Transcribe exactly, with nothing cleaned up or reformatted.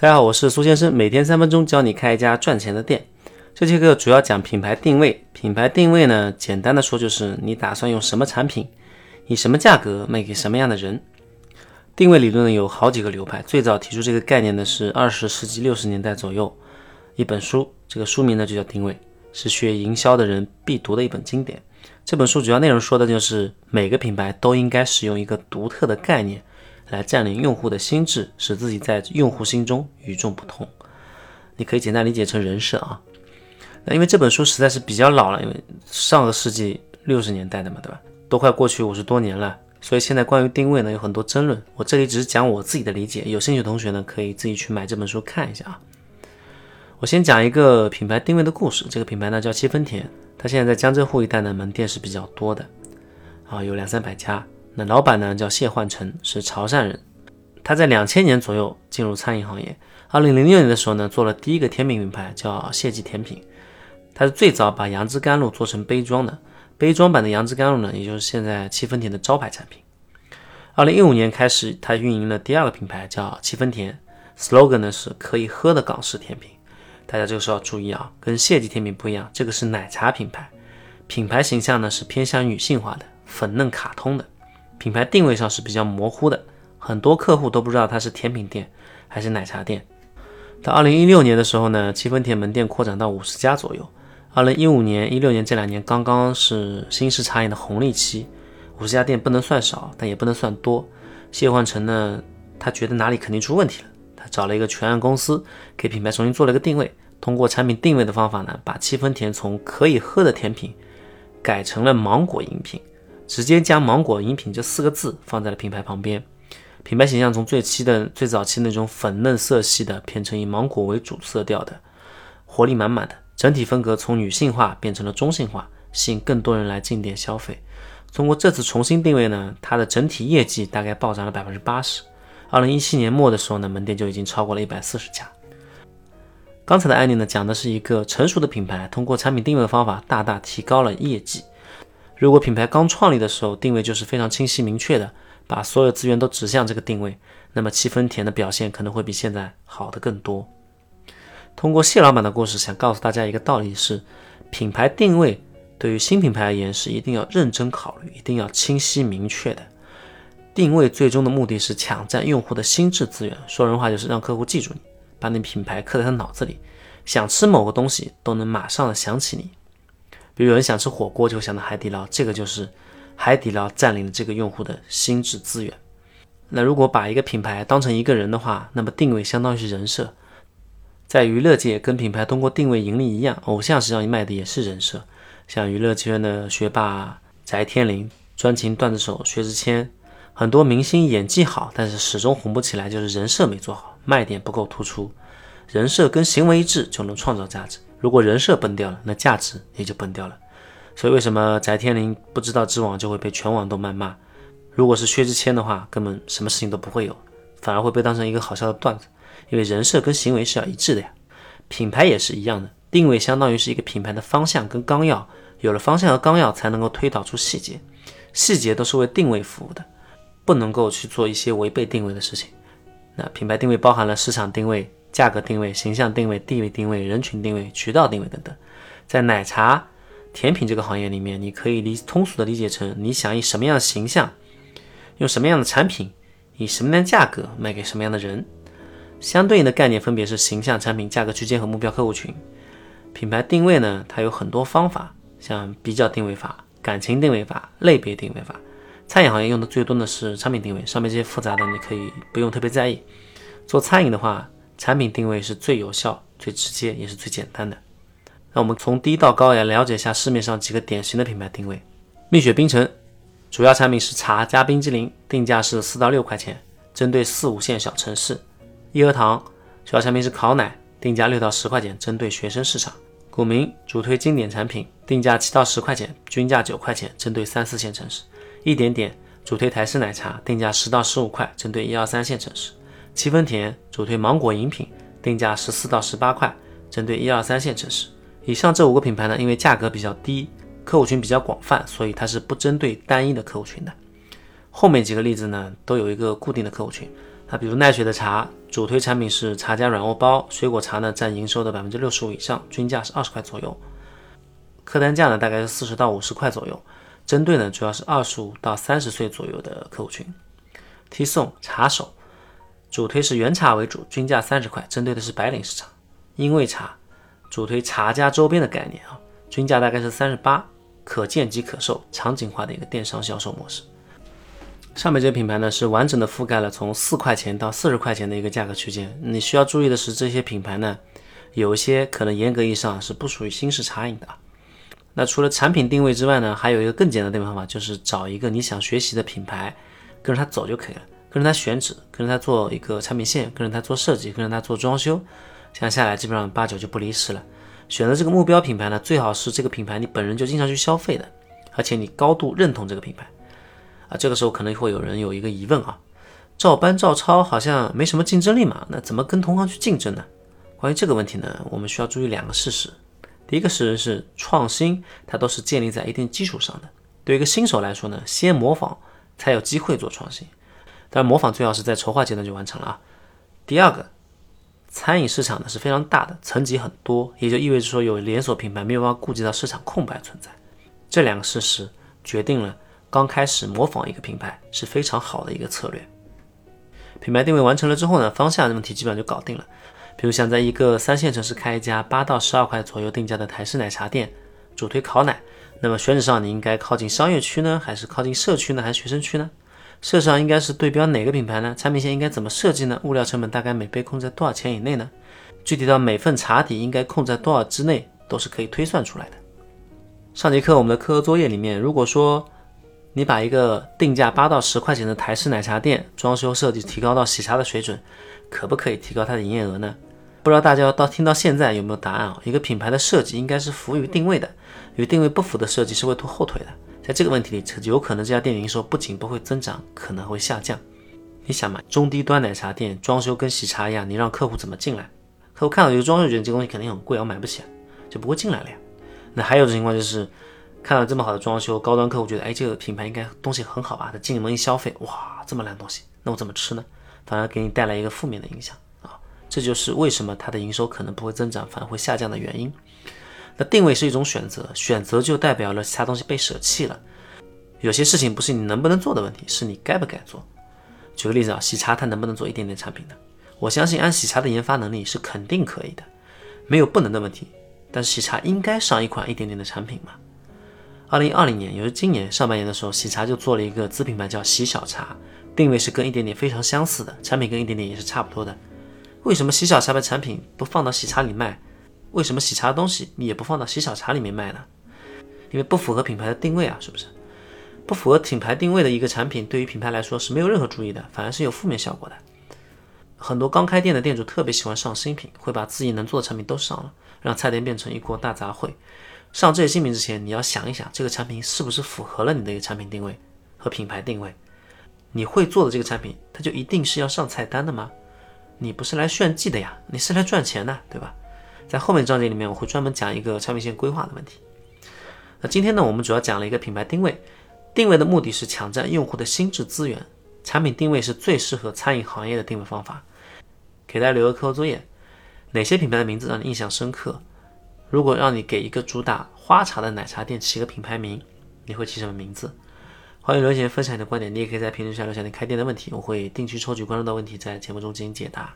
大家好，我是苏先生，每天三分钟教你开一家赚钱的店。这节课主要讲品牌定位。品牌定位呢，简单的说就是你打算用什么产品，以什么价格卖给什么样的人。定位理论有好几个流派，最早提出这个概念的是二十世纪六十年代左右一本书，这个书名呢就叫定位，是学营销的人必读的一本经典。这本书主要内容说的就是每个品牌都应该使用一个独特的概念来占领用户的心智，使自己在用户心中与众不同。你可以简单理解成人设啊。那因为这本书实在是比较老了，因为上个世纪六十年代的嘛，对吧？都快过去五十多年了，所以现在关于定位呢有很多争论。我这里只是讲我自己的理解，有兴趣的同学呢可以自己去买这本书看一下啊。我先讲一个品牌定位的故事，这个品牌呢叫七分甜，它现在在江浙沪一带呢门店是比较多的啊，有两三百家。那老板呢叫谢焕成，是潮汕人。他在两千年左右进入餐饮行业，二零零六年的时候呢做了第一个甜品品牌叫谢记甜品。他是最早把杨枝甘露做成杯装的，杯装版的杨枝甘露呢也就是现在七分甜的招牌产品。二零一五年开始，他运营了第二个品牌叫七分甜， slogan 呢是可以喝的港式甜品。大家这个时候要注意啊，跟谢记甜品不一样，这个是奶茶品牌，品牌形象呢是偏向女性化的，粉嫩卡通的。品牌定位上是比较模糊的，很多客户都不知道它是甜品店还是奶茶店。到二零一六年的时候呢，七分甜门店扩展到五十家左右。二零一五年、一六年这两年刚刚是新式茶饮的红利期，五十家店不能算少，但也不能算多。谢焕成呢，他觉得哪里肯定出问题了，他找了一个全案公司给品牌重新做了一个定位，通过产品定位的方法呢，把七分甜从可以喝的甜品改成了芒果饮品。直接将芒果饮品这四个字放在了品牌旁边，品牌形象从最期的最早期那种粉嫩色系的变成以芒果为主色调的，活力满满的，整体风格从女性化变成了中性化，吸引更多人来进店消费。通过这次重新定位呢，它的整体业绩大概暴涨了 百分之八十。 二零一七年末的时候呢，门店就已经超过了一百四十家。刚才的案例呢，讲的是一个成熟的品牌通过产品定位的方法大大提高了业绩。如果品牌刚创立的时候定位就是非常清晰明确的，把所有资源都指向这个定位，那么七分甜的表现可能会比现在好的更多。通过谢老板的故事想告诉大家一个道理是，品牌定位对于新品牌而言是一定要认真考虑，一定要清晰明确的。定位最终的目的是抢占用户的心智资源，说人话就是让客户记住你，把你品牌刻在他脑子里，想吃某个东西都能马上的想起你。比如有人想吃火锅就想到海底捞，这个就是海底捞占领了这个用户的心智资源。那如果把一个品牌当成一个人的话，那么定位相当于是人设。在娱乐界跟品牌通过定位盈利一样，偶像实际上卖的也是人设，像娱乐圈的学霸翟天临、专情段子手薛之谦，很多明星演技好但是始终红不起来，就是人设没做好，卖点不够突出。人设跟行为一致就能创造价值，如果人设崩掉了，那价值也就崩掉了。所以为什么翟天临不知道知网就会被全网都谩骂，如果是薛之谦的话根本什么事情都不会有，反而会被当成一个好笑的段子，因为人设跟行为是要一致的呀。品牌也是一样的，定位相当于是一个品牌的方向跟纲要，有了方向和纲要才能够推导出细节，细节都是为定位服务的，不能够去做一些违背定位的事情。那品牌定位包含了市场定位、价格定位、形象定位、地位定位、人群定位、渠道定位等等。在奶茶、甜品这个行业里面，你可以理通俗的理解成你想以什么样的形象，用什么样的产品，以什么样的价格卖给什么样的人。相对应的概念分别是形象、产品、价格区间和目标客户群。品牌定位呢，它有很多方法，像比较定位法、感情定位法、类别定位法。餐饮行业用的最多的是产品定位，上面这些复杂的你可以不用特别在意。做餐饮的话，产品定位是最有效、最直接也是最简单的。那我们从低到高也了解一下市面上几个典型的品牌定位。蜜雪冰城主要产品是茶加冰激凌，定价是四到六块钱，针对四五线小城市。益禾堂主要产品是烤奶，定价六到十块钱，针对学生市场。古茗主推经典产品，定价七到十块钱，均价九块钱，针对三四线城市。一点点主推台式奶茶，定价十到十五块，针对一二三线城市。七分甜主推芒果饮品，定价十四到十八块，针对一二三线城市。以上这五个品牌呢，因为价格比较低，客户群比较广泛，所以它是不针对单一的客户群的。后面几个例子呢，都有一个固定的客户群，那比如奈水的茶，主推产品是茶加软欧包，水果茶呢占营收的 百分之六十五 以上，均价是二十块左右。客单价呢大概是四十到五十块左右，针对呢主要是二十五到三十岁左右的客户群。提送茶手，主推是原茶为主，均价三十块，针对的是白领市场。因为茶，主推茶加周边的概念啊，均价大概是三十八，可见即可售，场景化的一个电商销售模式。上面这个品牌呢是完整的覆盖了从四块钱到四十块钱的一个价格区间。你需要注意的是，这些品牌呢有一些可能严格意义上是不属于新式茶饮的。那除了产品定位之外呢，还有一个更简单的方法，就是找一个你想学习的品牌，跟着它走就可以了，跟着它选址，跟着它做一个产品线，跟着它做设计，跟着它做装修，这样下来基本上八九就不离十了。选择这个目标品牌呢，最好是这个品牌你本人就经常去消费的，而且你高度认同这个品牌。啊，这个时候可能会有人有一个疑问啊，照搬照抄好像没什么竞争力嘛，那怎么跟同行去竞争呢？关于这个问题呢，我们需要注意两个事实。第一个事实是，创新它都是建立在一定基础上的。对于一个新手来说呢，先模仿才有机会做创新，当然模仿最好是在筹划阶段就完成了啊。第二个，餐饮市场呢是非常大的，层级很多，也就意味着说有连锁品牌没有办法顾及到市场空白存在。这两个事实决定了刚开始模仿一个品牌是非常好的一个策略。品牌定位完成了之后呢，方向的问题基本上就搞定了。比如想在一个三线城市开一家八到十二块左右定价的台式奶茶店，主推烤奶，那么选址上你应该靠近商业区呢，还是靠近社区呢，还是学生区呢？设上应该是对标哪个品牌呢？产品线应该怎么设计呢？物料成本大概每杯控制在多少钱以内呢？具体到每份茶底应该控制在多少之内，都是可以推算出来的。上节课我们的课后作业里面，如果说你把一个定价八到十块钱的台式奶茶店装修设计提高到喜茶的水准，可不可以提高它的营业额呢？不知道大家到听到现在有没有答案啊？一个品牌的设计应该是服务于定位的，与定位不符的设计是会拖后腿的。在这个问题里，有可能这家店营收不仅不会增长，可能会下降。你想嘛，中低端奶茶店装修跟喜茶一样，你让客户怎么进来？客户看到一个装修觉得这东西肯定很贵，我买不起，就不会进来了呀。那还有种情况就是，看到这么好的装修，高端客户觉得，哎，这个品牌应该东西很好吧？他进门一消费，哇，这么烂东西，那我怎么吃呢？反而给你带来一个负面的影响啊！这就是为什么它的营收可能不会增长，反而会下降的原因。那定位是一种选择，选择就代表了其他东西被舍弃了。有些事情不是你能不能做的问题，是你该不该做。举个例子啊，喜茶它能不能做一点点产品呢？我相信按喜茶的研发能力是肯定可以的，没有不能的问题。但是喜茶应该上一款一点点的产品嘛。二零二零年，也就是今年上半年的时候，喜茶就做了一个子品牌叫喜小茶，定位是跟一点点非常相似的，产品跟一点点也是差不多的。为什么喜小茶的产品不放到喜茶里卖？为什么喜茶的东西你也不放到喜小茶里面卖呢？因为不符合品牌的定位啊，是不是？不符合品牌定位的一个产品，对于品牌来说是没有任何注意的，反而是有负面效果的。很多刚开店的店主特别喜欢上新品，会把自己能做的产品都上了，让菜单变成一锅大杂烩。上这些新品之前，你要想一想这个产品是不是符合了你的一个产品定位和品牌定位。你会做的这个产品，它就一定是要上菜单的吗？你不是来炫技的呀，你是来赚钱的，对吧？在后面章节里面，我会专门讲一个产品线规划的问题。那今天呢，我们主要讲了一个品牌定位。定位的目的是抢占用户的心智资源，产品定位是最适合餐饮行业的定位方法。给大家留个课后作业：哪些品牌的名字让你印象深刻？如果让你给一个主打花茶的奶茶店起个品牌名，你会起什么名字？欢迎留言分享你的观点，你也可以在评论区留下你开店的问题，我会定期抽取观众的问题，在节目中进行解答。